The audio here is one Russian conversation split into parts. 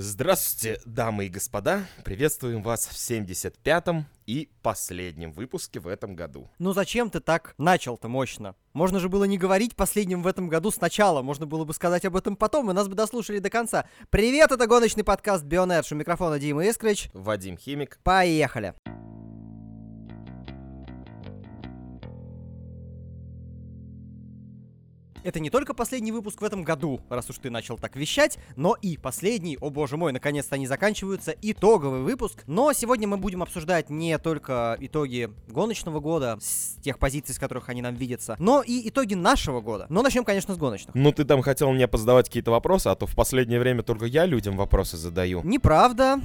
Здравствуйте, дамы и господа. Приветствуем вас в 75-м и последнем выпуске в этом году. Ну зачем ты так начал-то мощно? Можно же было не говорить последним в этом году сначала. Можно было бы сказать об этом потом, и нас бы дослушали до конца. Привет, это гоночный подкаст «Бионердж». У микрофона Дима Искрыч. Вадим Химик. Поехали. Это не только последний выпуск в этом году, раз уж ты начал так вещать, но и последний, о боже мой, наконец-то они заканчиваются, итоговый выпуск. Но сегодня мы будем обсуждать не только итоги гоночного года, с тех позиций, с которых они нам видятся, но и итоги нашего года. Но начнем, конечно, с гоночных. Ну ты там хотел мне позадавать какие-то вопросы, а то в последнее время только я людям вопросы задаю. Неправда.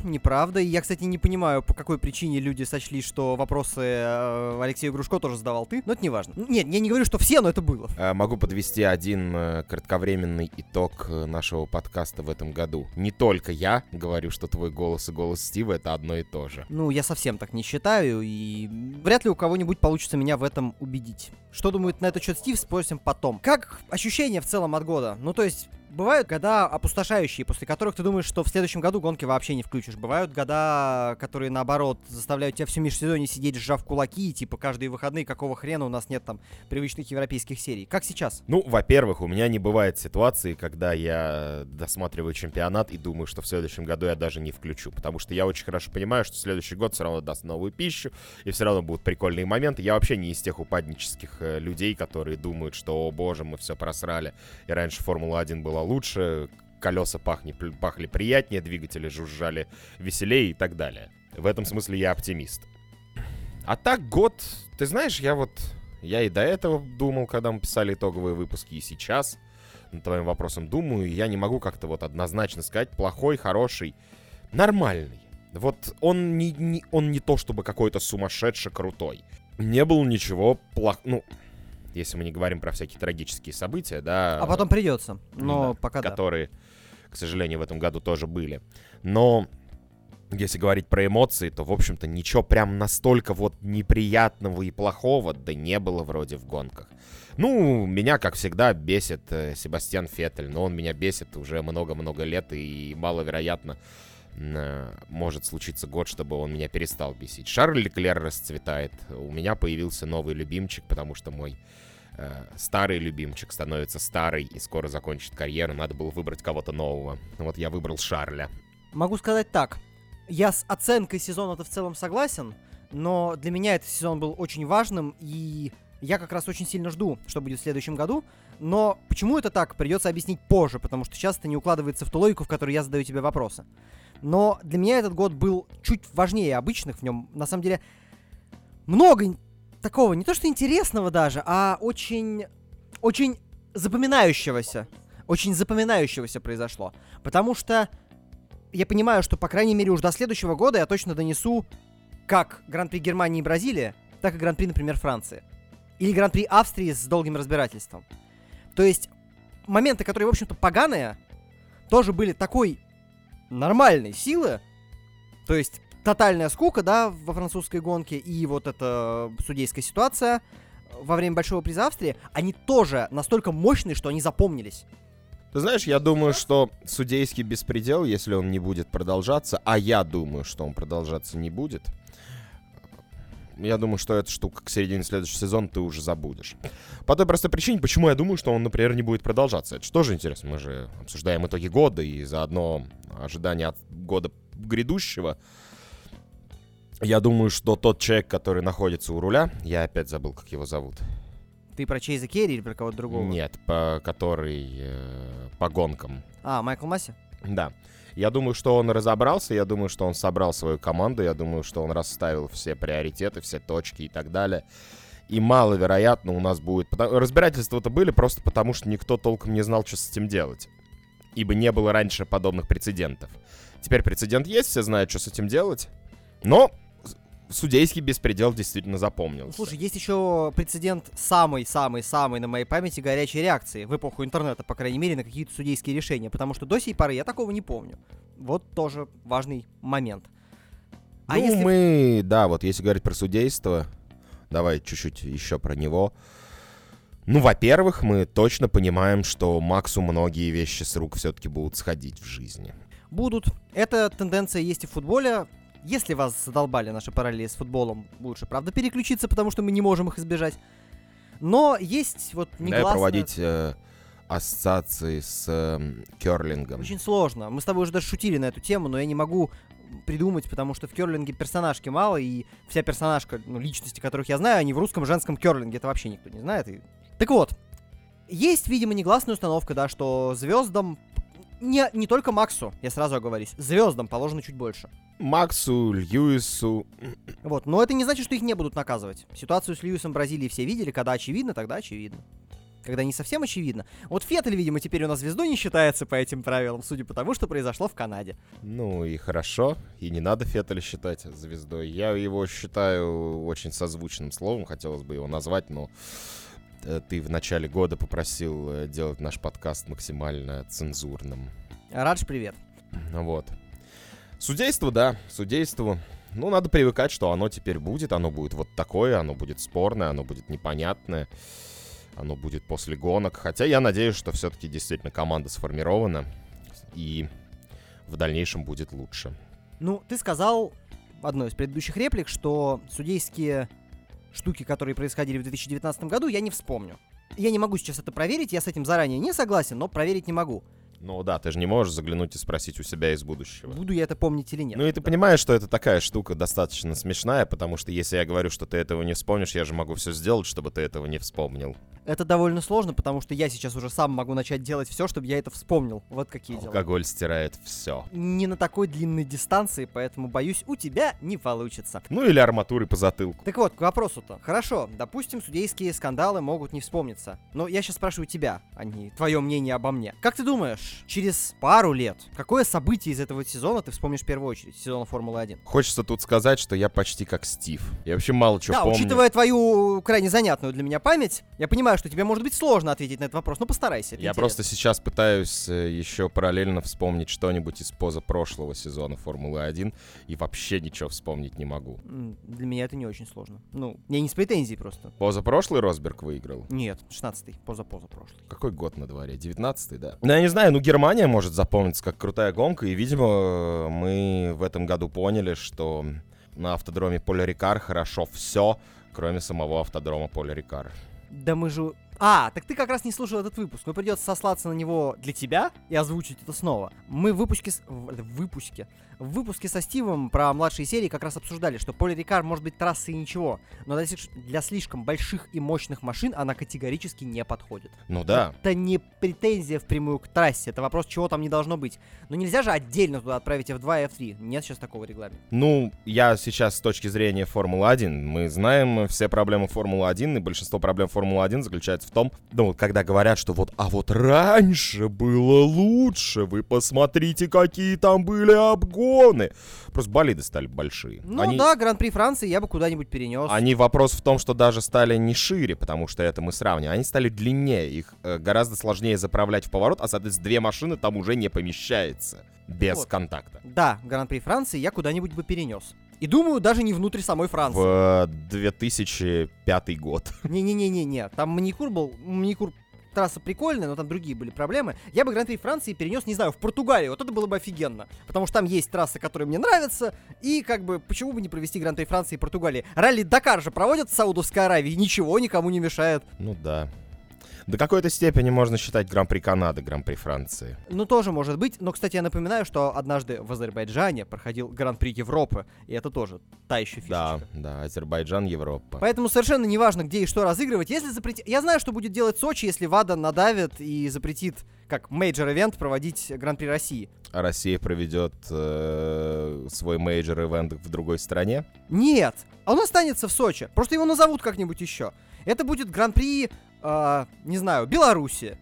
И я, кстати, не понимаю, по какой причине люди сочли, что вопросы Алексею Грушко тоже задавал ты, но это не важно. Нет, я не говорю, что все, но это было. Могу подвести один кратковременный итог нашего подкаста в этом году. Не только я говорю, что твой голос и голос Стива — это одно и то же. Ну, я совсем так не считаю, и вряд ли у кого-нибудь получится меня в этом убедить. Что думает на этот счет Стив, спросим потом. Как ощущения в целом от года? Ну, то есть... Бывают года опустошающие, после которых ты думаешь, что в следующем году гонки вообще не включишь. Бывают года, которые, наоборот, заставляют тебя всю межсезонье сидеть, сжав кулаки, типа каждые выходные, какого хрена у нас нет там привычных европейских серий. Как сейчас? Ну, во-первых, у меня не бывает ситуации, когда я досматриваю чемпионат и думаю, что в следующем году я даже не включу, потому что я очень хорошо понимаю, что следующий год все равно даст новую пищу, и все равно будут прикольные моменты. Я вообще не из тех упаднических людей, которые думают, что, о боже, мы все просрали, и раньше Формула-1 была лучше, колеса пахли приятнее, двигатели жужжали веселее и так далее. В этом смысле я оптимист. А так год, ты знаешь, я и до этого думал, когда мы писали итоговые выпуски, и сейчас над твоим вопросом думаю, и я не могу как-то вот однозначно сказать, плохой, хороший, нормальный. Вот он не то чтобы какой-то сумасшедший крутой. Не было ничего плохого, ну... Если мы не говорим про всякие трагические события, да. А потом придется, но да, пока которые, да, к сожалению, в этом году тоже были. Но если говорить про эмоции, то, в общем-то, ничего прям настолько вот неприятного и плохого да не было вроде в гонках. Ну, меня, как всегда, бесит Себастьян Феттель, но он меня бесит уже много-много лет, и маловероятно может случиться год, чтобы он меня перестал бесить. Шарль Леклер расцветает. У меня появился новый любимчик, потому что мой старый любимчик становится старый и скоро закончит карьеру. Надо было выбрать кого-то нового. Вот я выбрал Шарля. Могу сказать так. Я с оценкой сезона-то в целом согласен, но для меня этот сезон был очень важным, и я как раз очень сильно жду, что будет в следующем году. Но почему это так, придется объяснить позже, потому что сейчас это не укладывается в ту логику, в которой я задаю тебе вопросы. Но для меня этот год был чуть важнее обычных, в нем, на самом деле, много такого, не то что интересного даже, а очень запоминающегося произошло. Потому что я понимаю, что, по крайней мере, уж до следующего года я точно донесу как Гран-при Германии и Бразилии, так и Гран-при, например, Франции. Или Гран-при Австрии с долгим разбирательством. То есть моменты, которые, в общем-то, поганые, тоже были такой... нормальной силы, то есть тотальная скука, да, во французской гонке, и вот эта судейская ситуация во время Большого приза Австрии, они тоже настолько мощные, что они запомнились. Ты знаешь, я думаю, что судейский беспредел, если он не будет продолжаться, а я думаю, что он продолжаться не будет, я думаю, что эта штука к середине следующего сезона ты уже забудешь. По той простой причине, почему я думаю, что он, например, не будет продолжаться. Это же тоже интересно. Мы же обсуждаем итоги года и заодно ожидания от года грядущего. Я думаю, что тот человек, который находится у руля... Я опять забыл, как его зовут. Ты про Чейза Керри или про кого-то другого? Нет, который по гонкам. А, Майкл Масси? Да. Я думаю, что он разобрался, я думаю, что он собрал свою команду, я думаю, что он расставил все приоритеты, все точки и так далее. И маловероятно у нас будет... Разбирательства-то были просто потому, что никто толком не знал, что с этим делать. Ибо не было раньше подобных прецедентов. Теперь прецедент есть, все знают, что с этим делать, но... Судейский беспредел действительно запомнился. Слушай, есть еще прецедент самый-самый-самый на моей памяти горячей реакции в эпоху интернета, по крайней мере, на какие-то судейские решения, потому что до сей поры я такого не помню. Вот тоже важный момент. А ну, если... вот если говорить про судейство, давай чуть-чуть еще про него. Ну, во-первых, мы точно понимаем, что Максу многие вещи с рук все-таки будут сходить в жизни. будут. Эта тенденция есть и в футболе. Если вас задолбали наши параллели с футболом, лучше, правда, переключиться, потому что мы не можем их избежать. Но есть вот негласные... Да, проводить ассоциации с керлингом. Очень сложно. Мы с тобой уже даже шутили на эту тему, но я не могу придумать, потому что в керлинге персонажки мало, и вся персонажка, ну, личности, которых я знаю, они в русском женском керлинге. Это вообще никто не знает. И... Так вот, есть, видимо, негласная установка, да, что звездам... Не только Максу, я сразу оговорюсь. Звездам положено чуть больше. Максу, Льюису. Вот, но это не значит, что их не будут наказывать. Ситуацию с Льюисом в Бразилии все видели. Когда очевидно, тогда очевидно. Когда не совсем очевидно. Вот Феттель, видимо, теперь у нас звездой не считается по этим правилам, судя по тому, что произошло в Канаде. Ну и хорошо, и не надо Феттеля считать звездой. Я его считаю очень созвучным словом, хотелось бы его назвать, но... Ты в начале года попросил делать наш подкаст максимально цензурным. Радж, привет. Вот. Судейство, да, судейство. Ну, надо привыкать, что оно теперь будет. Оно будет вот такое, оно будет спорное, оно будет непонятное. Оно будет после гонок. Хотя я надеюсь, что все-таки действительно команда сформирована. И в дальнейшем будет лучше. Ну, ты сказал в одной из предыдущих реплик, что судейские... штуки, которые происходили в 2019 году, я не вспомню. Я не могу сейчас это проверить, я с этим заранее не согласен, но проверить не могу. Ну да, ты же не можешь заглянуть и спросить у себя из будущего. Буду я это помнить или нет. Ну и ты понимаешь, что это такая штука достаточно смешная, потому что если я говорю, что ты этого не вспомнишь, я же могу все сделать, чтобы ты этого не вспомнил. Это довольно сложно, потому что я сейчас уже сам могу начать делать все, чтобы я это вспомнил. Вот какие дела. Алкоголь стирает все. Не на такой длинной дистанции, поэтому, боюсь, у тебя не получится. Ну или арматуры по затылку. Так вот, к вопросу-то. Хорошо, допустим, судейские скандалы могут не вспомниться. Но я сейчас спрашиваю тебя, а не твое мнение обо мне. Как ты думаешь, через пару лет какое событие из этого сезона ты вспомнишь в первую очередь? Сезона Формулы-1. Хочется тут сказать, что я почти как Стив. Я вообще мало чего помню. Да, учитывая твою крайне занятную для меня память, я понимаю, что тебе может быть сложно ответить на этот вопрос, но постарайся. Я просто сейчас пытаюсь еще параллельно вспомнить что-нибудь из позапрошлого сезона Формулы-1 и вообще ничего вспомнить не могу. Для меня это не очень сложно. Ну, я не с претензией просто. Позапрошлый Росберг выиграл? Нет, 16-й, позапрошлый. Какой год на дворе? 19-й, да? Да, я не знаю, ну, Германия может запомниться как крутая гонка, и, видимо, мы в этом году поняли, что на автодроме Поля Рикар хорошо все, кроме самого автодрома Поля Рикар. Да мы же... А, так ты как раз не слушал этот выпуск. Ну, придется сослаться на него для тебя и озвучить это снова. Мы в выпуске... В выпуске со Стивом про младшие серии как раз обсуждали, что Поль Рикар может быть трассой и ничего, но для слишком больших и мощных машин она категорически не подходит. Ну да. Это не претензия впрямую к трассе, это вопрос, чего там не должно быть. Но нельзя же отдельно туда отправить F2 и F3, нет сейчас такого регламента. Ну, я сейчас с точки зрения Формулы-1, мы знаем все проблемы Формулы-1, и большинство проблем Формулы-1 заключается в том, ну, когда говорят, что вот, а вот раньше было лучше, вы посмотрите, какие там были обгоны. Просто болиды стали большие. Ну они... да, Гран-при Франции я бы куда-нибудь перенес. Они вопрос в том, что даже стали не шире, потому что это мы сравниваем. Они стали длиннее, их гораздо сложнее заправлять в поворот, а, соответственно, две машины там уже не помещается без вот. Контакта. Да, Гран-при Франции я куда-нибудь бы перенес. И думаю, даже не внутрь самой Франции. В 2005 год. Не-не-не-не-не, там маникюр был, трасса прикольная, но там другие были проблемы. Я бы Гран-при Франции перенес, не знаю, в Португалию. Вот это было бы офигенно. Потому что там есть трассы, которые мне нравятся. И как бы, почему бы не провести Гран-при Франции и Португалии? Ралли Дакар же проводят в Саудовской Аравии. Ничего никому не мешает. Ну да. До какой-то степени можно считать Гран-при Канады Гран-при Франции. Ну, тоже может быть. Но, кстати, я напоминаю, что однажды в Азербайджане проходил Гран-при Европы. И это тоже та еще фишечка. Да, Азербайджан, Европа. Поэтому совершенно неважно, где и что разыгрывать. Если запретить... Я знаю, что будет делать Сочи, если ВАДА надавит и запретит, как мейджор-эвент, проводить Гран-при России. А Россия проведет свой мейджор-эвент в другой стране? Нет, он останется в Сочи. Просто его назовут как-нибудь еще. Это будет Гран-при... не знаю, Беларуси.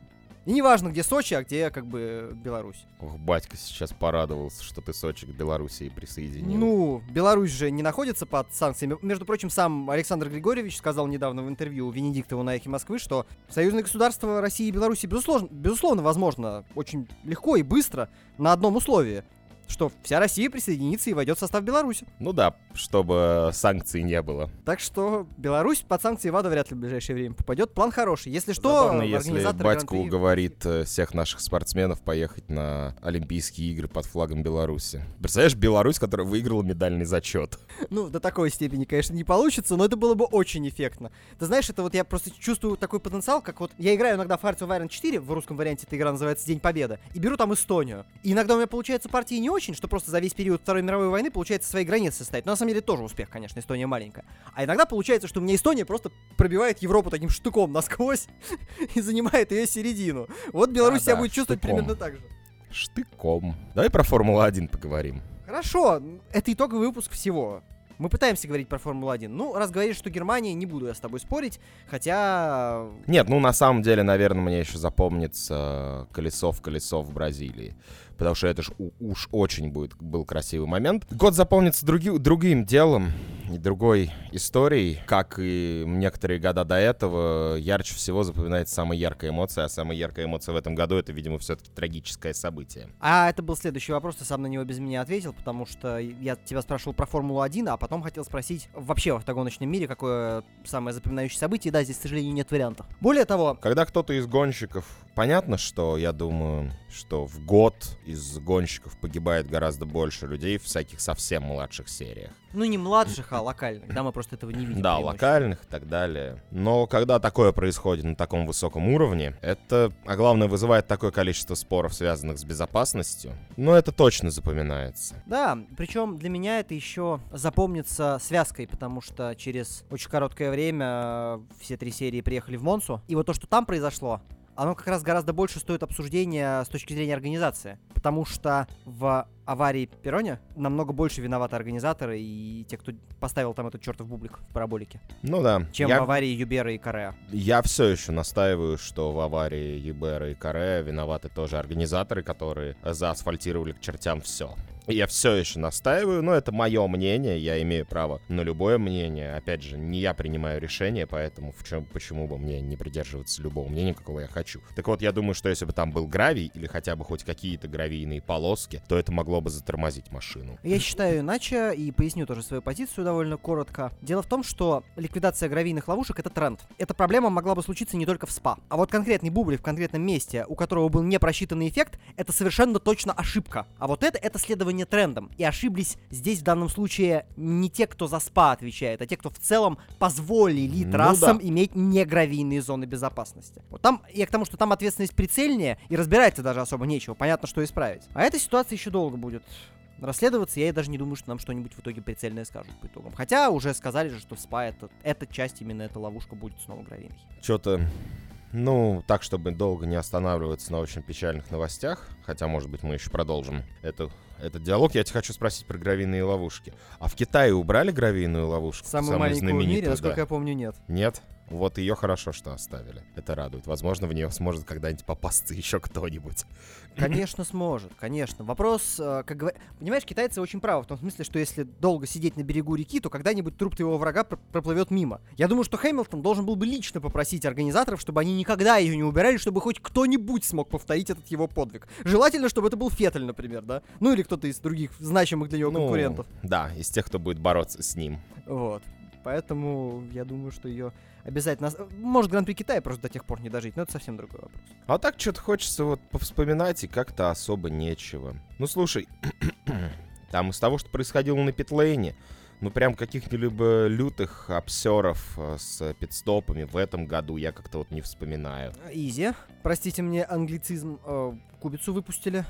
И неважно, где Сочи, а где, как бы, Беларусь. Ох, батька сейчас порадовался, что ты Сочи к Белоруссии присоединил. Ну, Беларусь же не находится под санкциями. Между прочим, сам Александр Григорьевич сказал недавно в интервью у Венедиктова на «Эхе Москвы», что союзное государство России и Беларуси, безусловно, возможно очень легко и быстро на одном условии. что вся Россия присоединится и войдет в состав Беларуси. Ну да, чтобы санкций не было. Так что Беларусь под санкции ВАДА вряд ли в ближайшее время попадет. План хороший. Если что, забавно, если батька уговорит всех наших спортсменов поехать на Олимпийские игры под флагом Беларуси. Представляешь, Беларусь, которая выиграла медальный зачет. Ну, до такой степени, конечно, не получится, но это было бы очень эффектно. Ты знаешь, это вот я просто чувствую такой потенциал, как вот я играю иногда в Hearts of Iron 4, в русском варианте эта игра называется «День Победы», и беру там Эстонию. И иногда у меня получаются партии не очень, что просто за весь период Второй мировой войны получается свои границы составить. Но на самом деле тоже успех, конечно, Эстония маленькая. А иногда получается, что у меня Эстония просто пробивает Европу таким штуком насквозь и занимает ее середину. Вот Беларусь себя будет чувствовать примерно так же. Штыком. Давай про Формулу-1 поговорим. Хорошо, это итоговый выпуск всего. Мы пытаемся говорить про Формулу-1. Ну, раз говоришь, что Германия, не буду я с тобой спорить, хотя... Нет, ну, на самом деле, наверное, мне еще запомнится колесо в колесо в Бразилии. Потому что это ж уж очень был красивый момент. Год запомнится другим делом и другой историей. Как и некоторые года до этого, ярче всего запоминается самая яркая эмоция. А самая яркая эмоция в этом году — это, видимо, все-таки трагическое событие. А это был следующий вопрос, ты сам на него без меня ответил, потому что я тебя спрашивал про Формулу-1, а потом хотел спросить вообще в автогоночном мире, какое самое запоминающее событие. Да, здесь, к сожалению, нет вариантов. Более того... Когда кто-то из гонщиков... Понятно, что я думаю, что в год из гонщиков погибает гораздо больше людей в всяких совсем младших сериях. Ну, не младших, а локальных, да, мы просто этого не видим. Да, локальных и так далее. Но когда такое происходит на таком высоком уровне, это, а главное, вызывает такое количество споров, связанных с безопасностью, но это точно запоминается. Да, причем для меня это еще запомнится связкой, потому что через очень короткое время все три серии приехали в Монсу, и вот то, что там произошло, оно как раз гораздо больше стоит обсуждения с точки зрения организации, потому что в аварии Перроне намного больше виноваты организаторы и те, кто поставил там этот чертов бублик в параболике. Ну да. Чем в аварии Юбера и Корея. Я все еще настаиваю, что в аварии Юбера и Корея виноваты тоже организаторы, которые заасфальтировали к чертям все. Я все еще настаиваю, но это мое мнение, я имею право на любое мнение. Опять же, не я принимаю решение, поэтому почему бы мне не придерживаться любого мнения, какого я хочу. Так вот, я думаю, что если бы там был гравий или хотя бы хоть какие-то гравийные полоски, то это могло бы затормозить машину. Я считаю иначе и поясню тоже свою позицию довольно коротко. Дело в том, что ликвидация гравийных ловушек — это тренд. Эта проблема могла бы случиться не только в Спа. А вот конкретный бублик в конкретном месте, у которого был не просчитанный эффект, это совершенно точно ошибка. А вот это следование трендом. И ошиблись здесь в данном случае не те, кто за Спа отвечает, а те, кто в целом позволили трассам иметь негравийные зоны безопасности. Вот там, я к тому, что там ответственность прицельнее, и разбираться даже особо нечего. Понятно, что исправить. А эта ситуация еще долго будет расследоваться, я даже не думаю, что нам что-нибудь в итоге прицельное скажут по итогам. Хотя уже сказали же, что в Спа эта часть, именно эта ловушка будет снова гравийной. Что-то... Ну, так, чтобы долго не останавливаться на очень печальных новостях, хотя, может быть, мы еще продолжим этот диалог, я тебя хочу спросить про гравийные ловушки. А в Китае убрали гравийную ловушку? Самую маленькую в мире, насколько я помню, нет. Нет? Вот ее хорошо, что оставили. Это радует. Возможно, в нее сможет когда-нибудь попасться еще кто-нибудь. Конечно, сможет, конечно. Вопрос, как говорят... Понимаешь, китайцы очень правы в том смысле, что если долго сидеть на берегу реки, то когда-нибудь труп твоего врага проплывет мимо. Я думаю, что Хэмилтон должен был бы лично попросить организаторов, чтобы они никогда ее не убирали, чтобы хоть кто-нибудь смог повторить этот его подвиг. Желательно, чтобы это был Феттель, например, да? Ну или кто-то из других значимых для него конкурентов. Да, из тех, кто будет бороться с ним. Вот. Поэтому я думаю, что ее обязательно... Может, Гран-при Китая просто до тех пор не дожить, но это совсем другой вопрос. А так что-то хочется вот повспоминать, и как-то особо нечего. Ну, слушай, там из того, что происходило на питлейне, ну, прям каких-либо лютых обсеров с пидстопами в этом году я как-то вот не вспоминаю. Изи. Простите мне англицизм. Кубицу выпустили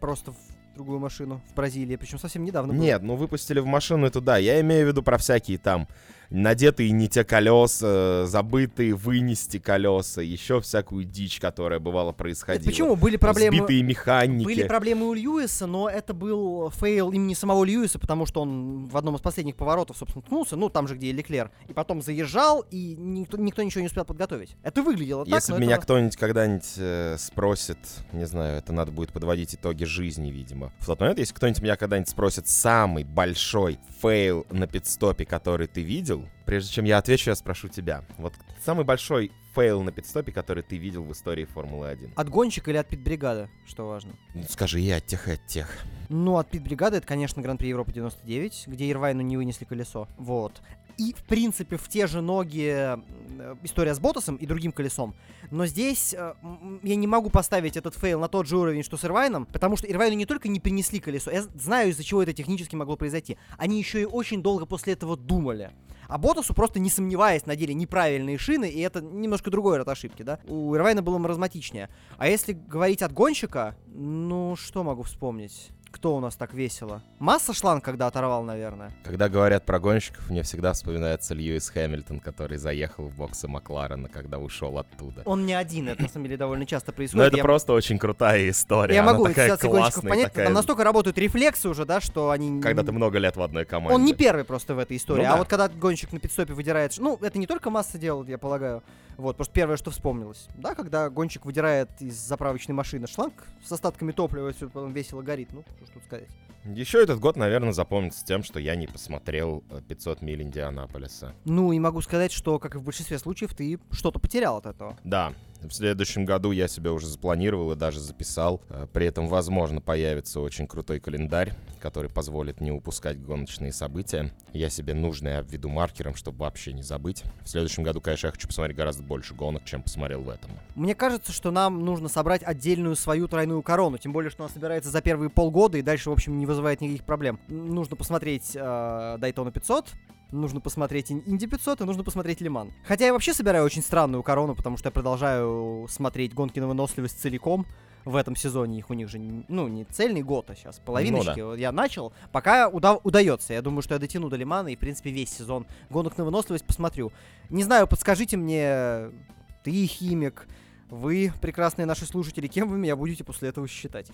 просто другую машину в Бразилии, причем совсем недавно было. Нет, ну выпустили в машину, это да, я имею в виду про всякие там надетые не те колеса, забытые вынести колеса, еще всякую дичь, которая бывало происходила. Нет, почему? Были проблемы... Сбитые механики. Были проблемы у Льюиса, но это был фейл имени самого Льюиса, потому что он в одном из последних поворотов, собственно, ткнулся, ну, там же, где и Леклер, и потом заезжал, и никто ничего не успел подготовить. Это выглядело так, если меня кто-нибудь когда-нибудь спросит, не знаю, это надо будет подводить итоги жизни, видимо. В тот момент, если кто-нибудь меня когда-нибудь спросит самый большой фейл на пидстопе, который ты видел, прежде чем я отвечу, я спрошу тебя. Вот самый большой фейл на пидстопе, который ты видел в истории Формулы-1? От гонщик или от пит-бригады, что важно? Ну, скажи, и от тех, и от тех. Ну, от пит-бригады это, конечно, Гран-при Европы 99, где Ирвайну не вынесли колесо. Вот. И, в принципе, в те же ноги история с Боттасом и другим колесом. Но здесь я не могу поставить этот фейл на тот же уровень, что с Ирвайном, потому что Ирвайну не только не принесли колесо, я знаю, из-за чего это технически могло произойти, они еще и очень долго после этого думали. А Боттасу просто, не сомневаясь, надели неправильные шины, и это немножко другой род ошибки, да? У Ирвайна было маразматичнее. А если говорить от гонщика, ну, что могу вспомнить? Кто у нас так весело? Масса шланг когда оторвал, наверное. Когда говорят про гонщиков, мне всегда вспоминается Льюис Хэмилтон, который заехал в боксы Макларена, когда ушел оттуда. Он не один, это на самом деле довольно часто происходит. Но это просто очень крутая история. Я могу ситуацию гонщиков понять, там настолько работают рефлексы уже, да, что они... Когда ты много лет в одной команде. Он не первый просто в этой истории, а вот когда гонщик на пидстопе выдирает... Ну, это не только Масса делает, я полагаю. Вот, просто первое, что вспомнилось. Да, когда гонщик выдирает из заправочной машины шланг с остатками топлива, и все потом весело горит, ну... Что тут сказать. Еще этот год, наверное, запомнится тем, что я не посмотрел 500 миль Индианаполиса. Ну и могу сказать, что, как и в большинстве случаев, ты что-то потерял от этого. Да. В следующем году я себе уже запланировал и даже записал. При этом, возможно, появится очень крутой календарь, который позволит не упускать гоночные события. Я себе нужное обведу маркером, чтобы вообще не забыть. В следующем году, конечно, я хочу посмотреть гораздо больше гонок, чем посмотрел в этом. Мне кажется, что нам нужно собрать отдельную свою тройную корону. Тем более, что она собирается за первые полгода и дальше, в общем, не вызывает никаких проблем. Нужно посмотреть Дайтону 500. Нужно посмотреть Инди 500 и нужно посмотреть Лиман. Хотя я вообще собираю очень странную корону, потому что я продолжаю смотреть гонки на выносливость целиком в этом сезоне. Их у них же, ну, не цельный год, а сейчас половиночки. Ну, да. Я начал, пока удается. Я думаю, что я дотяну до Лимана и, в принципе, весь сезон гонок на выносливость посмотрю. Не знаю, подскажите мне, ты, Химик, вы, прекрасные наши слушатели, кем вы меня будете после этого считать?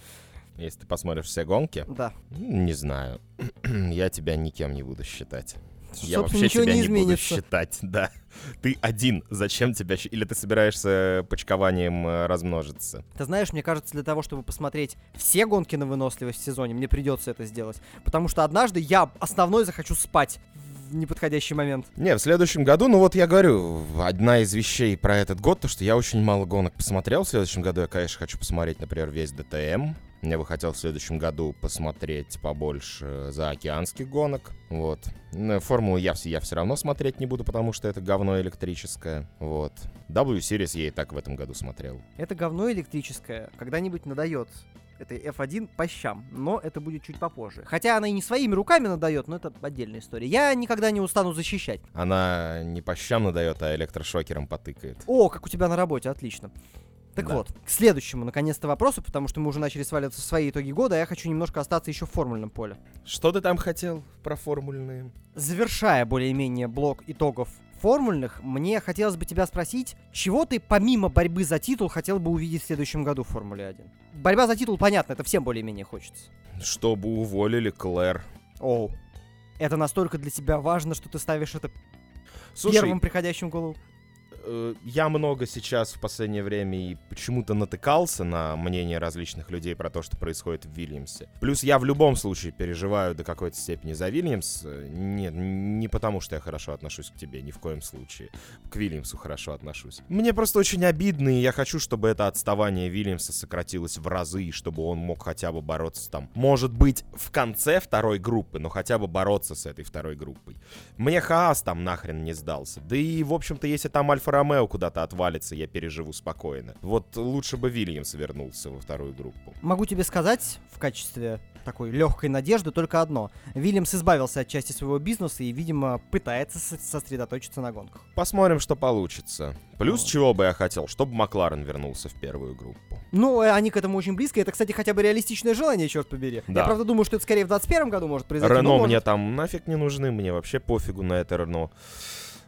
Если ты посмотришь все гонки? Да. Не знаю. Я тебя никем не буду считать. Я вообще тебя не буду считать, да. Ты один, зачем тебя... Или ты собираешься почкованием размножиться? Ты знаешь, мне кажется, для того, чтобы посмотреть все гонки на выносливость в сезоне, мне придется это сделать. Потому что однажды я основной захочу спать в неподходящий момент. Не, в следующем году, ну вот я говорю, одна из вещей про этот год, то что я очень мало гонок посмотрел. В следующем году я, конечно, хочу посмотреть, например, весь ДТМ. Я бы хотел в следующем году посмотреть побольше заокеанских гонок. Вот. Формулу я все равно смотреть не буду, потому что это говно электрическое. Вот. W-Series я и так в этом году смотрел. Это говно электрическое когда-нибудь надает этой F1 по щам, но это будет чуть попозже. Хотя она и не своими руками надает, но это отдельная история. Я никогда не устану защищать. Она не по щам надает, а электрошокером потыкает. О, как у тебя на работе, отлично. Так да. Вот, к следующему, наконец-то, вопросу, потому что мы уже начали сваливаться в свои итоги года, а я хочу немножко остаться еще в формульном поле. Что ты там хотел про формульные? Завершая более-менее блок итогов формульных, мне хотелось бы тебя спросить, чего ты помимо борьбы за титул хотел бы увидеть в следующем году в Формуле 1? Борьба за титул, понятно, это всем более-менее хочется. Чтобы уволили Клэр. Оу, это настолько для тебя важно, что ты ставишь это первым приходящим в голову? Я много сейчас в последнее время и почему-то натыкался на мнение различных людей про то, что происходит в Вильямсе. Плюс я в любом случае переживаю до какой-то степени за Вильямс. Нет, не потому, что я хорошо отношусь к тебе, ни в коем случае. К Вильямсу хорошо отношусь. Мне просто очень обидно, и я хочу, чтобы это отставание Вильямса сократилось в разы, и чтобы он мог хотя бы бороться там. Может быть, в конце второй группы, но хотя бы бороться с этой второй группой. Мне Хаас там нахрен не сдался. Да и, в общем-то, если там Альфа-Ромео куда-то отвалится, я переживу спокойно. Вот лучше бы Вильямс вернулся во вторую группу. Могу тебе сказать, в качестве такой легкой надежды, только одно. Вильямс избавился от части своего бизнеса и, видимо, пытается сосредоточиться на гонках. Посмотрим, что получится. Плюс, чего бы я хотел, чтобы Макларен вернулся в первую группу. Ну, они к этому очень близко. Это, кстати, хотя бы реалистичное желание, черт побери. Да. Я, правда, думаю, что это скорее в 21 году может произойти. Рено мне там нафиг не нужны, мне вообще пофигу на это Рено.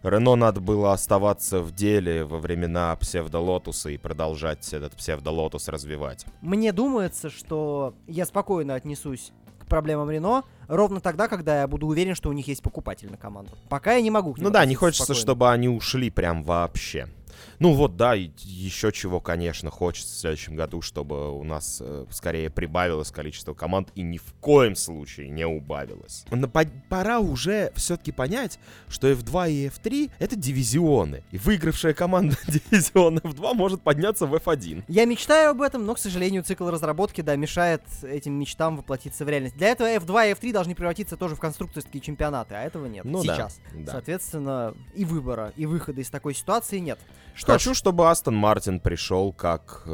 Рено надо было оставаться в деле во времена псевдолотуса и продолжать этот псевдолотус развивать. Мне думается, что я спокойно отнесусь к проблемам Рено ровно тогда, когда я буду уверен, что у них есть покупатель на команду. Пока я не могу к ним. Ну да, не хочется, спокойно. Чтобы они ушли прям вообще. Ну вот, да, еще чего, конечно, хочется в следующем году, чтобы у нас скорее прибавилось количество команд и ни в коем случае не убавилось. Но пора уже все-таки понять, что F2 и F3 — это дивизионы. И выигравшая команда дивизиона F2 может подняться в F1. Я мечтаю об этом, но, к сожалению, цикл разработки, да, мешает этим мечтам воплотиться в реальность. Для этого F2 и F3 должны превратиться тоже в конструкторские чемпионаты, а этого нет сейчас. Да. Соответственно, и выбора, и выхода из такой ситуации нет. Что хочу, чтобы Астон Мартин пришел как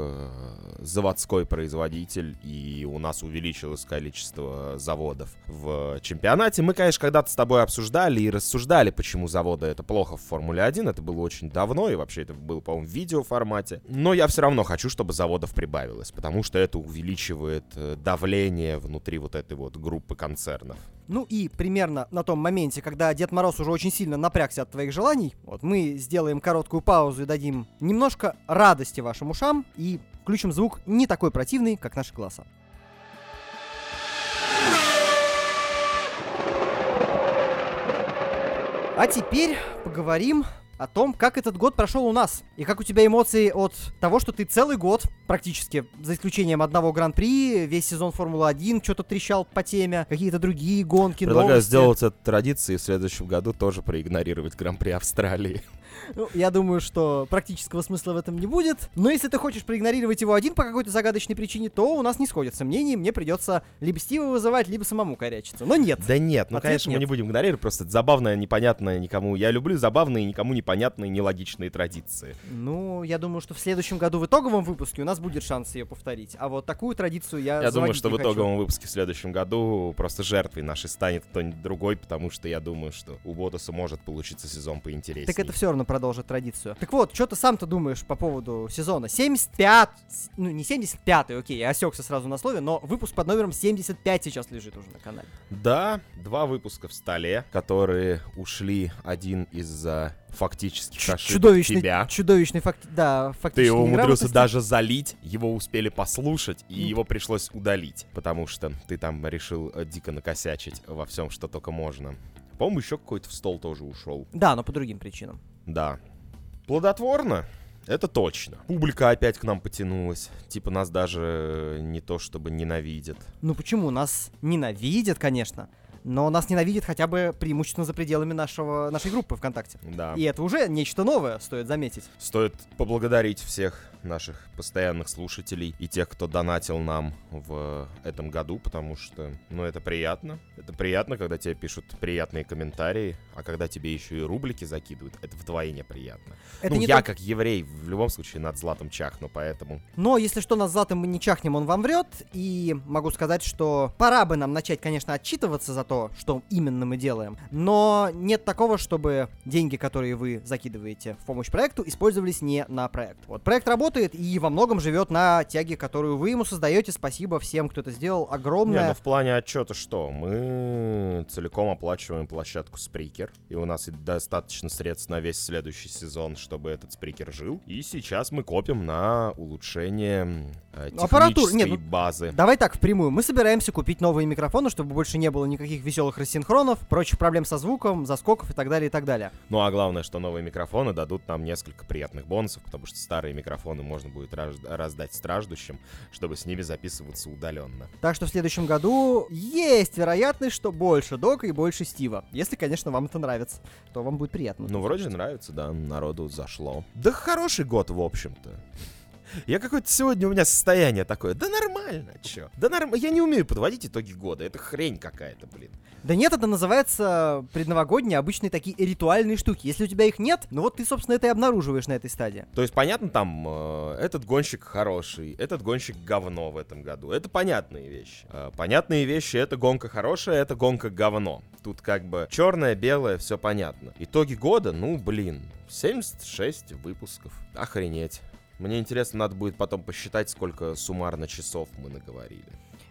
заводской производитель, и у нас увеличилось количество заводов в чемпионате. Мы, конечно, когда-то с тобой обсуждали и рассуждали, почему заводы — это плохо в Формуле 1. Это было очень давно, и вообще это было, по-моему, в видеоформате. Но я все равно хочу, чтобы заводов прибавилось, потому что это увеличивает давление внутри вот этой вот группы концернов. Ну и примерно на том моменте, когда Дед Мороз уже очень сильно напрягся от твоих желаний, вот мы сделаем короткую паузу и дадим немножко радости вашим ушам и включим звук не такой противный, как наши голоса. А теперь поговорим о том, как этот год прошел у нас, и как у тебя эмоции от того, что ты целый год, практически, за исключением одного Гран-при, весь сезон Формулы-1 что-то трещал по теме, какие-то другие гонки, предлагаю новости. Сделать это традицией, в следующем году тоже проигнорировать Гран-при Австралии. Ну, я думаю, что практического смысла в этом не будет. Но если ты хочешь проигнорировать его один по какой-то загадочной причине, то у нас не сходятся мнения, мне придется либо Стива вызывать, либо самому корячиться. Но нет. Да нет, ну, конечно, нет. Мы не будем игнорировать, просто это забавное, непонятное никому. Я люблю забавные, никому непонятные, нелогичные традиции. Ну, я думаю, что в следующем году в итоговом выпуске у нас будет шанс ее повторить. А вот такую традицию я думаю, что в итоговом выпуске в следующем году просто жертвой нашей станет кто-нибудь другой, потому что я думаю, что у Боттаса может получиться сезон поинтереснее. Так это все равно продолжит традицию. Так вот, что ты сам-то думаешь по поводу сезона? 75-й, окей, я осекся сразу на слове, но выпуск под номером 75 сейчас лежит уже на канале. Да, два выпуска в столе, которые ушли один из-за фактически чудовищной ты его умудрился даже залить, его успели послушать, и его пришлось удалить, потому что ты там решил дико накосячить во всем, что только можно. По-моему, еще какой-то в стол тоже ушел. Да, но по другим причинам. Да. Плодотворно? Это точно. Публика опять к нам потянулась. Типа нас даже не то чтобы ненавидят. Ну почему? Нас ненавидят, конечно. Но нас ненавидят хотя бы преимущественно за пределами нашей группы ВКонтакте. Да. И это уже нечто новое, стоит заметить. Стоит поблагодарить всех наших постоянных слушателей и тех, кто донатил нам в этом году, потому что, ну, это приятно. Это приятно, когда тебе пишут приятные комментарии, а когда тебе еще и рублики закидывают, это вдвойне приятно. Это как еврей, в любом случае над златом чахну, поэтому... Но, если что, над златом мы не чахнем, он вам врет, и могу сказать, что пора бы нам начать, конечно, отчитываться за то, что именно мы делаем. Но нет такого, чтобы деньги, которые вы закидываете в помощь проекту, использовались не на проект. Вот проект работает и во многом живет на тяге, которую вы ему создаете. Спасибо всем, кто это сделал. Огромное... Нет, ну в плане отчета что? Мы целиком оплачиваем площадку Сприкер. И у нас достаточно средств на весь следующий сезон, чтобы этот Сприкер жил. И сейчас мы копим на улучшение технической базы. Давай так, впрямую. Мы собираемся купить новые микрофоны, чтобы больше не было никаких веселых рассинхронов, прочих проблем со звуком, заскоков и так далее, и так далее. Ну а главное, что новые микрофоны дадут нам несколько приятных бонусов, потому что старые микрофоны можно будет раздать страждущим, чтобы с ними записываться удаленно. Так что в следующем году есть вероятность, что больше Дока и больше Стива. Если, конечно, вам это нравится, то вам будет приятно. Ну, вроде нравится, да, народу зашло. Да хороший год, в общем-то. Я какое-то сегодня у меня состояние такое. Да нормально, чё? Я не умею подводить итоги года. Это хрень какая-то, блин. Да нет, это называется предновогодние обычные такие ритуальные штуки. Если у тебя их нет, ну вот ты, собственно, это и обнаруживаешь на этой стадии. То есть, понятно, там, этот гонщик хороший, этот гонщик говно в этом году. Это понятные вещи. Понятные вещи — это гонка хорошая, это гонка говно. Тут как бы черное, белое, все понятно. Итоги года, ну, блин, 76 выпусков. Охренеть. Мне интересно, надо будет потом посчитать, сколько суммарно часов мы наговорили.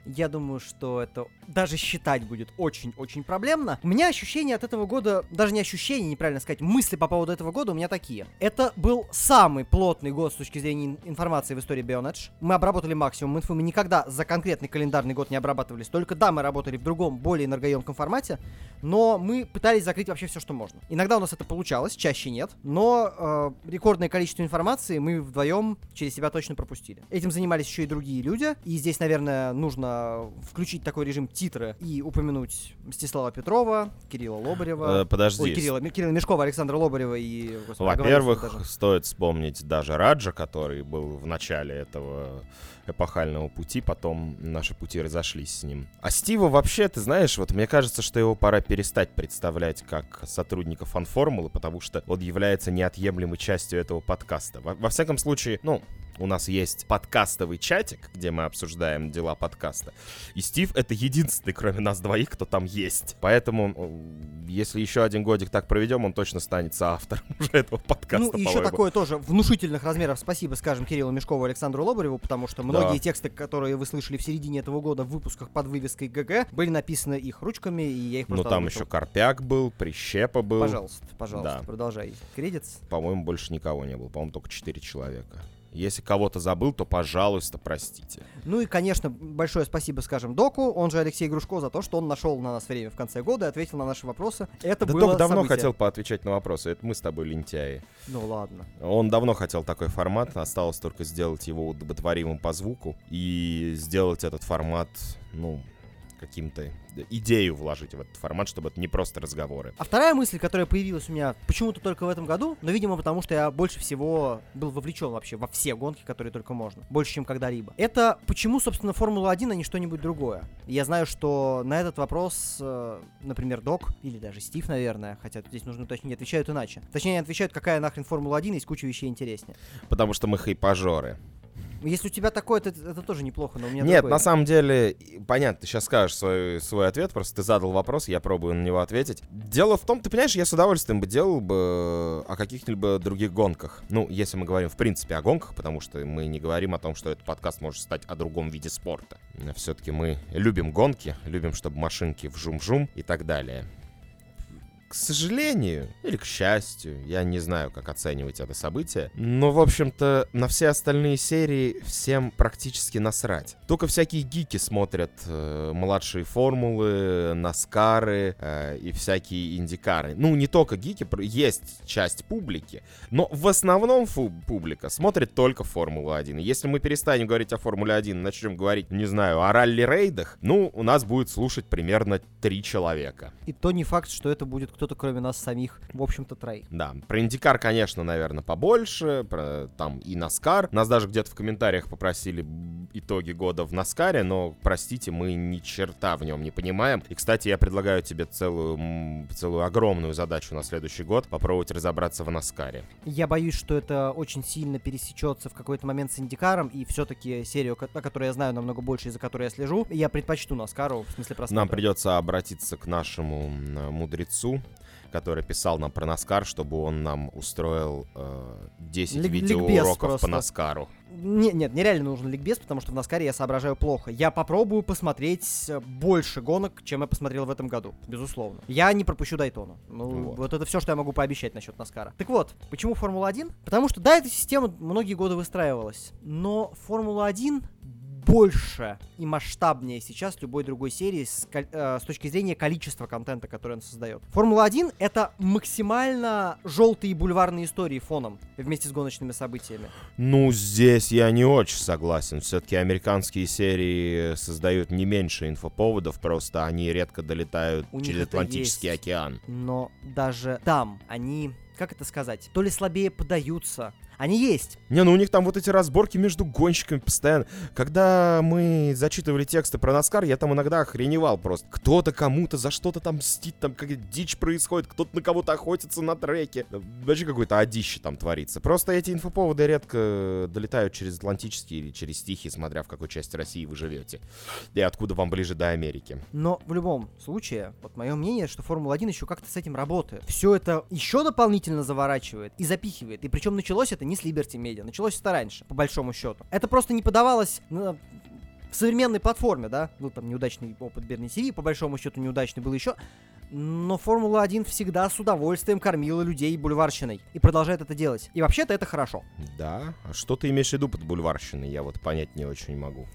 Я думаю, что это даже считать будет очень-очень проблемно. У меня ощущения от этого года, даже не ощущения, неправильно сказать, мысли по поводу этого года у меня такие. Это был самый плотный год с точки зрения информации в истории Бионердж. Мы обработали максимум инфы, мы никогда за конкретный календарный год не обрабатывались. Только да, мы работали в другом, более энергоемком формате, но мы пытались закрыть вообще все, что можно. Иногда у нас это получалось, чаще нет, но рекордное количество информации мы вдвоем через себя точно пропустили. Этим занимались еще и другие люди, и здесь, наверное, нужно включить такой режим титры и упомянуть Мстислава Петрова, Кирилла Лобарева. Подожди. Ой, Кирилла Мешкова, Александра Лобарева и... Господи, во-первых, стоит вспомнить даже Раджа, который был в начале этого эпохального пути, потом наши пути разошлись с ним. А Стива вообще, ты знаешь, вот мне кажется, что его пора перестать представлять как сотрудника фан-формулы, потому что он является неотъемлемой частью этого подкаста. Во всяком случае, у нас есть подкастовый чатик, где мы обсуждаем дела подкаста. И Стив — это единственный, кроме нас двоих, кто там есть. Поэтому, если еще один годик так проведем, он точно станет соавтором уже этого подкаста. Ну, и еще такое тоже внушительных размеров спасибо, скажем, Кириллу Мешкову и Александру Лобареву, потому что многие тексты, которые вы слышали в середине этого года в выпусках под вывеской ГГ, были написаны их ручками, и я их просто... Ну, там еще Карпяк был, Прищепа был. Пожалуйста, да. Продолжай. Кредитс? По-моему, больше никого не было. По-моему, только 4 человека. Если кого-то забыл, то, пожалуйста, простите. Ну и, конечно, большое спасибо, скажем, Доку, он же Алексей Грушко, за то, что он нашел на нас время в конце года и ответил на наши вопросы. Это было событие. Да Док давно хотел поотвечать на вопросы, это мы с тобой лентяи. Ну ладно. Он давно хотел такой формат, осталось только сделать его удобоваримым по звуку и сделать этот формат, каким-то идею вложить в этот формат, чтобы это не просто разговоры. А вторая мысль, которая появилась у меня почему-то только в этом году, но, видимо, потому что я больше всего был вовлечен вообще во все гонки, которые только можно, больше, чем когда-либо. Это почему, собственно, Формула-1, а не что-нибудь другое? Я знаю, что на этот вопрос, например, Док или даже Стив, наверное, хотя здесь нужно уточнить, отвечают иначе. Точнее, они отвечают, какая нахрен Формула-1, есть куча вещей интереснее. Потому что мы хайпажоры. Если у тебя такое, это тоже неплохо, но у меня нет, такое. На самом деле, понятно, ты сейчас скажешь свой ответ, просто ты задал вопрос, я пробую на него ответить. Дело в том, ты понимаешь, я с удовольствием бы делал бы о каких-либо других гонках. Если мы говорим в принципе о гонках, потому что мы не говорим о том, что этот подкаст может стать о другом виде спорта. Все-таки мы любим гонки, любим, чтобы машинки в жум-жум и так далее. К сожалению, или к счастью, я не знаю, как оценивать это событие, но, в общем-то, на все остальные серии всем практически насрать. Только всякие гики смотрят младшие формулы, наскары и всякие индикары. Не только гики, есть часть публики, но в основном публика смотрит только Формулу-1. И если мы перестанем говорить о Формуле-1, начнем говорить, не знаю, о ралли-рейдах, у нас будет слушать примерно 3 человека. И то не факт, что это будет кто-то, кроме нас самих, в общем-то, троих. Да, про Индикар, конечно, наверное, побольше, про там и Наскар. Нас даже где-то в комментариях попросили итоги года в Наскаре, но, простите, мы ни черта в нем не понимаем. И, кстати, я предлагаю тебе целую огромную задачу на следующий год попробовать разобраться в Наскаре. Я боюсь, что это очень сильно пересечется в какой-то момент с Индикаром, и все-таки серию, о которой я знаю намного больше и за которой я слежу, я предпочту Наскару, в смысле просмотра. Нам придется обратиться к нашему мудрецу, который писал нам про Наскар, чтобы он нам устроил 10 видеоуроков по Наскару. Нет, нереально нужен ликбез, потому что в Наскаре я соображаю плохо. Я попробую посмотреть больше гонок, чем я посмотрел в этом году, безусловно. Я не пропущу Дайтону. Вот это все, что я могу пообещать насчет Наскара. Так вот, почему Формула-1? Потому что, да, эта система многие годы выстраивалась, но Формула-1 больше и масштабнее сейчас любой другой серии с точки зрения количества контента, который он создает. Формула-1 — это максимально желтые бульварные истории фоном вместе с гоночными событиями. Здесь я не очень согласен. Все-таки американские серии создают не меньше инфоповодов, просто они редко долетают через Атлантический океан. Но даже там они, как это сказать, то ли слабее подаются. Они есть. У них там вот эти разборки между гонщиками постоянно. Когда мы зачитывали тексты про Наскар, я там иногда охреневал просто. Кто-то кому-то за что-то там мстит, там какая-то дичь происходит, кто-то на кого-то охотится на треке. Вообще какое-то одище там творится. Просто эти инфоповоды редко долетают через Атлантический или через Тихий, смотря в какой части России вы живете. И откуда вам ближе до Америки. Но в любом случае, вот мое мнение, что Формула-1 еще как-то с этим работает. Все это еще дополнительно заворачивает и запихивает. И причем началось это не с Liberty Media. Началось это раньше, по большому счету. Это просто не подавалось в современной платформе, да, был там неудачный опыт Берни-ТВ, по большому счету неудачный был еще, но Формула-1 всегда с удовольствием кормила людей бульварщиной и продолжает это делать. И вообще-то это хорошо. Да, а что ты имеешь в виду под бульварщиной, я вот понять не очень могу.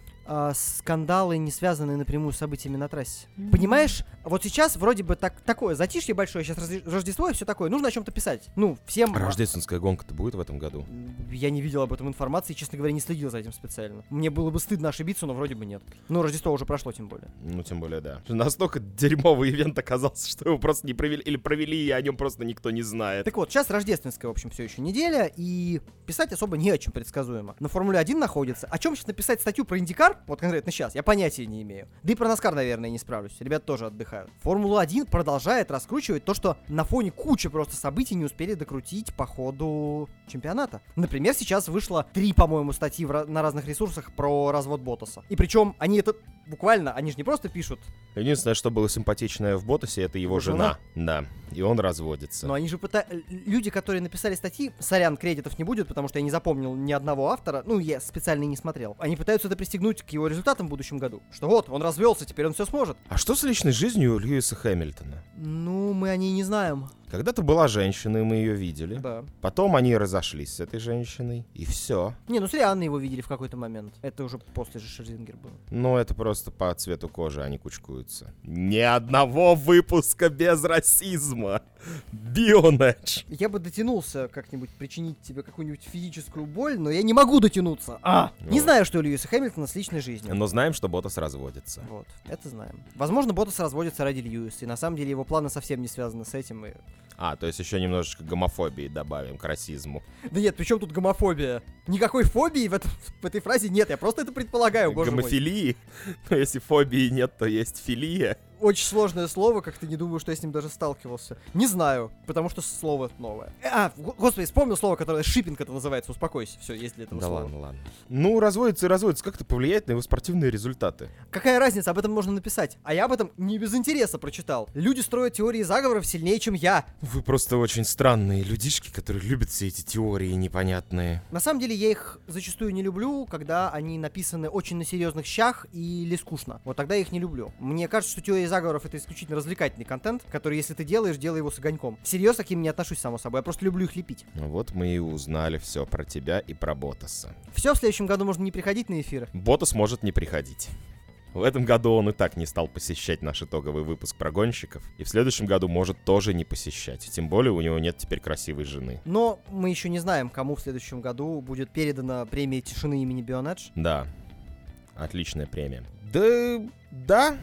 Скандалы, не связанные напрямую с событиями на трассе. Mm-hmm. Понимаешь, вот сейчас вроде бы такое затишье большое, сейчас Рождество и все такое, нужно о чем-то писать. Ну, всем... Рождественская гонка-то будет в этом году? Я не видел об этом информации, честно говоря, не следил за этим специально. Мне было бы стыдно ошибиться, но вроде бы нет. Но Рождество уже прошло, тем более. Ну, тем более, да. Настолько дерьмовый ивент оказался, что его просто не провели, или провели, и о нем просто никто не знает. Так вот, сейчас рождественская, в общем, все еще неделя, и писать особо не о чем, предсказуемо. На Формуле 1 находится. О чем сейчас написать статью про Индикар? Вот конкретно сейчас, я понятия не имею. Да и про Наскар, наверное, не справлюсь. Ребята тоже отдыхают. Формула-1 продолжает раскручивать то, что на фоне кучи просто событий не успели докрутить по ходу чемпионата. Например, сейчас вышло 3, по-моему, статьи на разных ресурсах про развод Боттаса. И причем они это буквально, они же не просто пишут. Единственное, что было симпатичное в Боттасе, это его жена. Да, и он разводится. Но они же пытаются... Люди, которые написали статьи, сорян, кредитов не будет, потому что я не запомнил ни одного автора. Ну, я специально и не смотрел. Они пытаются это пристегнуть к его результатам в будущем году. Что вот, он развелся, теперь он все сможет. А что с личной жизнью Льюиса Хэмилтона? Ну, мы о ней не знаем. Когда-то была женщина, и мы ее видели. Да. Потом они разошлись с этой женщиной, и все. Не, ну с Рианной его видели в какой-то момент. Это уже после же Шерзингер было. Ну, это просто по цвету кожи они кучкуются. Ни одного выпуска без расизма. Бионердж. Я бы дотянулся как-нибудь, причинить тебе какую-нибудь физическую боль, но я не могу дотянуться. Не знаю, что у Льюиса Хэмилтона с личной жизнью. Но знаем, что Боттас разводится. Вот, это знаем. Возможно, Боттас разводится ради Льюиса, и на самом деле его планы совсем не связаны с этим, и... то есть еще немножечко гомофобии добавим к расизму. Да нет, при чем тут гомофобия? Никакой фобии в этой фразе нет, я просто это предполагаю, боже мой. Гомофилии? Но если фобии нет, то есть филия. Очень сложное слово, как-то не думаю, что я с ним даже сталкивался. Не знаю, потому что слово новое. Господи, вспомнил слово, которое шиппинг это называется, успокойся, все, есть для этого слова. Да ладно. Ну, разводится и разводится, как это повлияет на его спортивные результаты? Какая разница, об этом можно написать, а я об этом не без интереса прочитал. Люди строят теории заговоров сильнее, чем я. Вы просто очень странные людишки, которые любят все эти теории непонятные. На самом деле, я их зачастую не люблю, когда они написаны очень на серьезных щах или скучно. Вот тогда я их не люблю. Мне кажется, что теория заговоров — это исключительно развлекательный контент, который, если ты делаешь, делай его с огоньком. Всерьез к ним не отношусь, само собой, я просто люблю их лепить. Вот мы и узнали все про тебя и про Боттаса. Все, в следующем году можно не приходить на эфиры. Боттас может не приходить. В этом году он и так не стал посещать наш итоговый выпуск про гонщиков, и в следующем году может тоже не посещать, тем более у него нет теперь красивой жены. Но мы еще не знаем, кому в следующем году будет передана премия тишины имени Бионедж. Да, отличная премия. Да...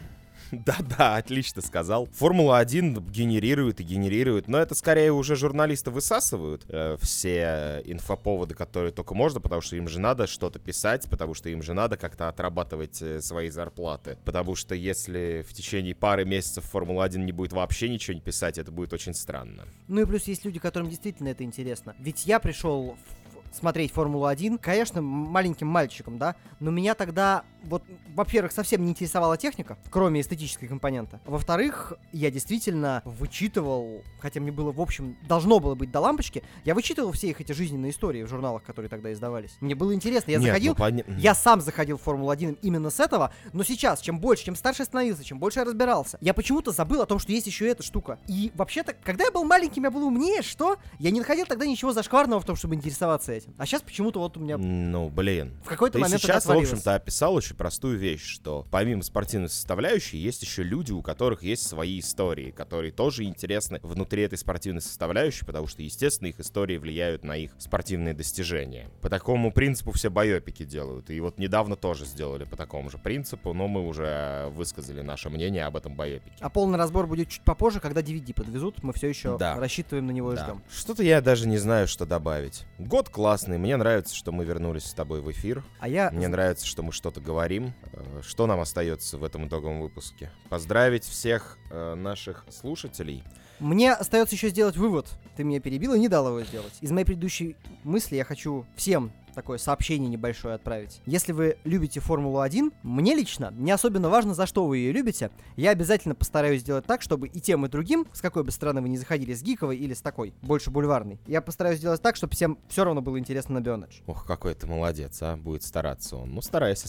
Да-да, отлично сказал. Формула-1 генерирует и генерирует, но это скорее уже журналисты высасывают все инфоповоды, которые только можно, потому что им же надо что-то писать, потому что им же надо как-то отрабатывать свои зарплаты. Потому что если в течение пары месяцев Формула-1 не будет вообще ничего не писать, это будет очень странно. Ну и плюс есть люди, которым действительно это интересно. Ведь я пришел смотреть Формулу-1, конечно, маленьким мальчиком, да, но меня тогда, вот, во-первых, совсем не интересовала техника, кроме эстетической компонента. Во-вторых, я действительно вычитывал, хотя мне было, в общем, должно было быть до лампочки, я вычитывал все их эти жизненные истории в журналах, которые тогда издавались. Мне было интересно, я сам заходил в Формулу-1 именно с этого, но сейчас, чем больше, чем старше становился, чем больше я разбирался, я почему-то забыл о том, что есть еще эта штука. И вообще-то, когда я был маленьким, я был умнее, что? Я не находил тогда ничего зашкварного в том, чтобы интересоваться этим. А сейчас почему-то вот у меня... Ну, блин. В какой-то момент сейчас, в общем-то, описал очень простую вещь, что помимо спортивной составляющей есть еще люди, у которых есть свои истории, которые тоже интересны внутри этой спортивной составляющей, потому что, естественно, их истории влияют на их спортивные достижения. По такому принципу все байопики делают. И вот недавно тоже сделали по такому же принципу, но мы уже высказали наше мнение об этом байопике. А полный разбор будет чуть попозже, когда DVD подвезут. Мы все еще рассчитываем на него и ждем. Что-то я даже не знаю, что добавить. Год классный. Мне нравится, что мы вернулись с тобой в эфир. Мне нравится, что мы что-то говорим. Что нам остается в этом итоговом выпуске? Поздравить всех наших слушателей. Мне остается еще сделать вывод. Ты меня перебил и не дал его сделать. Из моей предыдущей мысли я хочу всем такое сообщение небольшое отправить. Если вы любите Формулу-1, мне лично не особенно важно, за что вы ее любите. Я обязательно постараюсь сделать так, чтобы и тем, и другим, с какой бы стороны вы ни заходили, с гиковой или с такой, больше бульварной, я постараюсь сделать так, чтобы всем все равно было интересно на Бионердж. Ох, какой ты молодец, а, будет стараться он. Ну, старайся.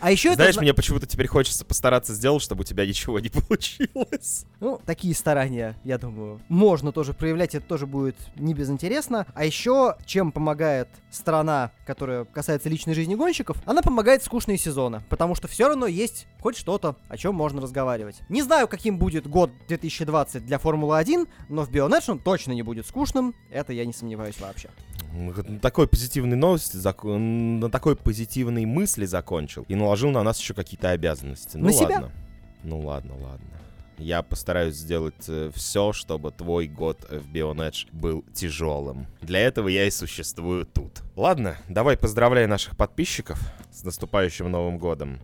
А еще знаешь, мне почему-то теперь хочется постараться сделать, чтобы у тебя ничего не получилось. Ну, такие старания, я думаю, можно тоже проявлять, это тоже будет не безинтересно. А еще, чем помогает страна, которая касается личной жизни гонщиков, она помогает в скучные сезоны, потому что все равно есть хоть что-то, о чем можно разговаривать. Не знаю, каким будет год 2020 для Формулы-1, но в Бионердж он точно не будет скучным, это я не сомневаюсь вообще. На такой позитивной новости, на такой позитивной мысли закончил и наложил на нас еще какие-то обязанности. Ну ладно. Ну ладно. Я постараюсь сделать все, чтобы твой год в Бионердж был тяжелым. Для этого я и существую тут. Ладно, давай поздравляй наших подписчиков с наступающим Новым годом.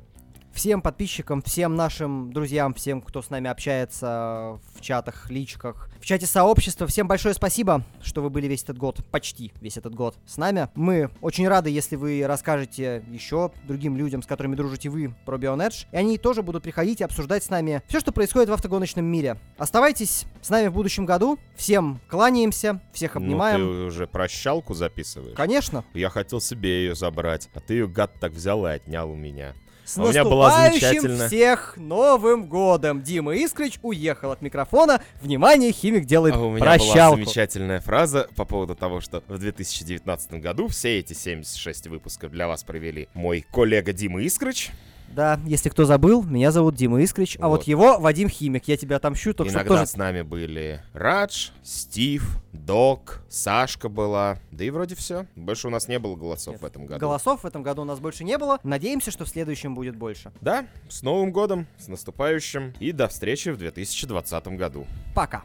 Всем подписчикам, всем нашим друзьям, всем, кто с нами общается в чатах, личках, в чате сообщества, всем большое спасибо, что вы были весь этот год, почти весь этот год с нами. Мы очень рады, если вы расскажете еще другим людям, с которыми дружите вы, про Бионердж, и они тоже будут приходить и обсуждать с нами все, что происходит в автогоночном мире. Оставайтесь с нами в будущем году, всем кланяемся, всех обнимаем. Ну, ты уже прощалку записываешь? Конечно. Я хотел себе ее забрать, а ты ее, гад, так взял и отнял у меня. С наступающим всех Новым годом! Дима Искрыч уехал от микрофона. Внимание, Химик делает прощалку. У меня была замечательная фраза по поводу того, что в 2019 году все эти 76 выпусков для вас провели мой коллега Дима Искрыч. Да, если кто забыл, меня зовут Дима Искрич, а вот его Вадим Химик, я тебя отомщу. Иногда тоже... с нами были Радж, Стив, Док, Сашка была, да и вроде все. Больше у нас не было голосов в этом году. Голосов в этом году у нас больше не было, надеемся, что в следующем будет больше. Да, с Новым годом, с наступающим и до встречи в 2020 году. Пока.